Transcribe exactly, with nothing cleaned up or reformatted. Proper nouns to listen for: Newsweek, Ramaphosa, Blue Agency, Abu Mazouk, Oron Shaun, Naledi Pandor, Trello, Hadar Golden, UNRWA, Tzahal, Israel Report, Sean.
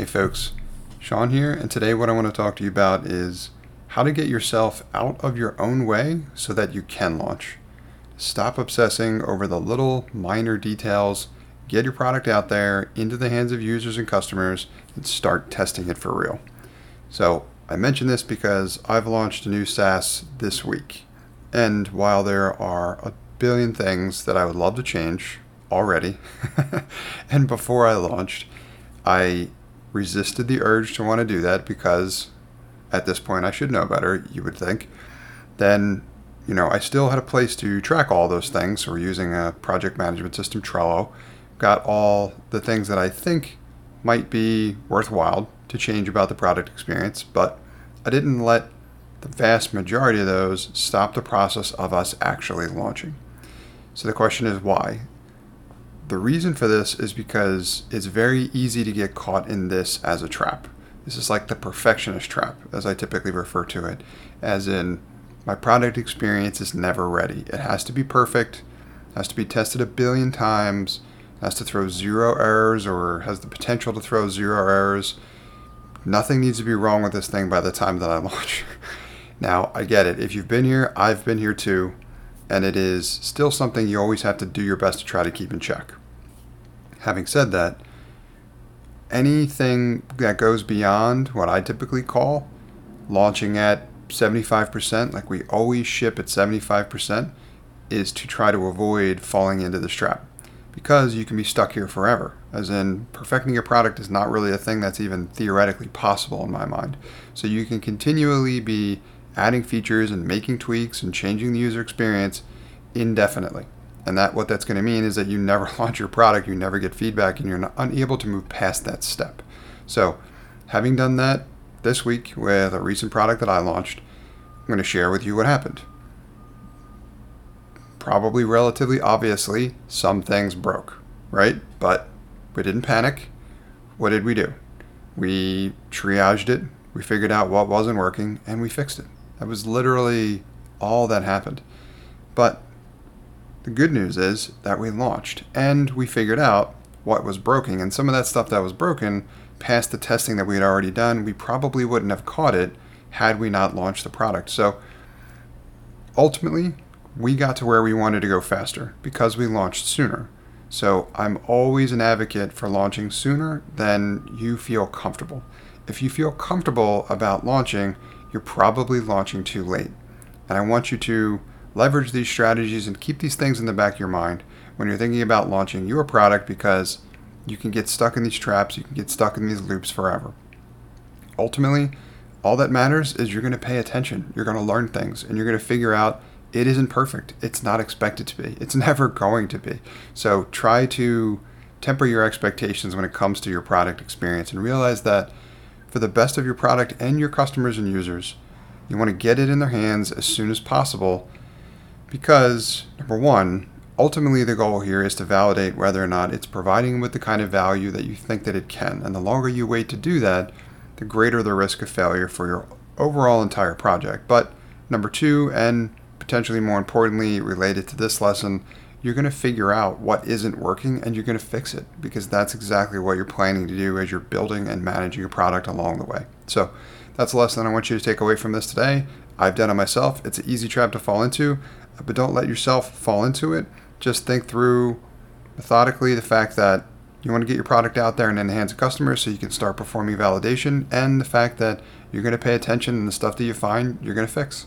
Hey folks, Sean here, and today what I want to talk to you about is how to get yourself out of your own way so that you can launch. Stop obsessing over the little minor details, get your product out there into the hands of users and customers, and start testing it for real. So I mention this because I've launched a new SaaS this week, and while there are a billion things that I would love to change already, and before I launched, I resisted the urge to want to do that because at this point I should know better, you would think. Then, you know, I still had a place to track all those things. So we're using a project management system, Trello. Got all the things that I think might be worthwhile to change about the product experience, but I didn't let the vast majority of those stop the process of us actually launching. So the question is why? The reason for this is because it's very easy to get caught in this as a trap. This is like the perfectionist trap, as I typically refer to it, as in my product experience is never ready. It has to be perfect, has to be tested a billion times, has to throw zero errors or has the potential to throw zero errors. Nothing needs to be wrong with this thing by the time that I launch. Now, I get it. If you've been here, I've been here too, and it is still something you always have to do your best to try to keep in check. Having said that, anything that goes beyond what I typically call launching at seventy-five percent, like we always ship at seventy-five percent, is to try to avoid falling into this trap, because you can be stuck here forever. As in, perfecting your product is not really a thing that's even theoretically possible in my mind. So you can continually be adding features and making tweaks and changing the user experience indefinitely. And that what that's going to mean is that you never launch your product, you never get feedback, and you're unable to move past that step. So having done that this week with a recent product that I launched, I'm going to share with you what happened. Probably relatively obviously, some things broke, right? But we didn't panic. What did we do? We triaged it, we figured out what wasn't working, and we fixed it. That was literally all that happened. But the good news is that we launched and we figured out what was broken, and some of that stuff that was broken, past the testing that we had already done, we probably wouldn't have caught it had we not launched the product. So ultimately, we got to where we wanted to go faster because we launched sooner. So I'm always an advocate for launching sooner than you feel comfortable. If you feel comfortable about launching, you're probably launching too late. And I want you to leverage these strategies and keep these things in the back of your mind when you're thinking about launching your product, because you can get stuck in these traps, you can get stuck in these loops forever. Ultimately, all that matters is you're going to pay attention, you're going to learn things, and you're going to figure out it isn't perfect. It's not expected to be. It's never going to be. So try to temper your expectations when it comes to your product experience and realize that for the best of your product and your customers and users, you want to get it in their hands as soon as possible, because number one, ultimately the goal here is to validate whether or not it's providing with the kind of value that you think that it can. And the longer you wait to do that, the greater the risk of failure for your overall entire project. But number two, and potentially more importantly related to this lesson, you're going to figure out what isn't working and you're going to fix it, because that's exactly what you're planning to do as you're building and managing your product along the way. So that's a lesson I want you to take away from this today. I've done it myself. It's an easy trap to fall into, but don't let yourself fall into it. Just think through methodically the fact that you want to get your product out there and in the hands of customers so you can start performing validation, and the fact that you're going to pay attention and the stuff that you find, you're going to fix.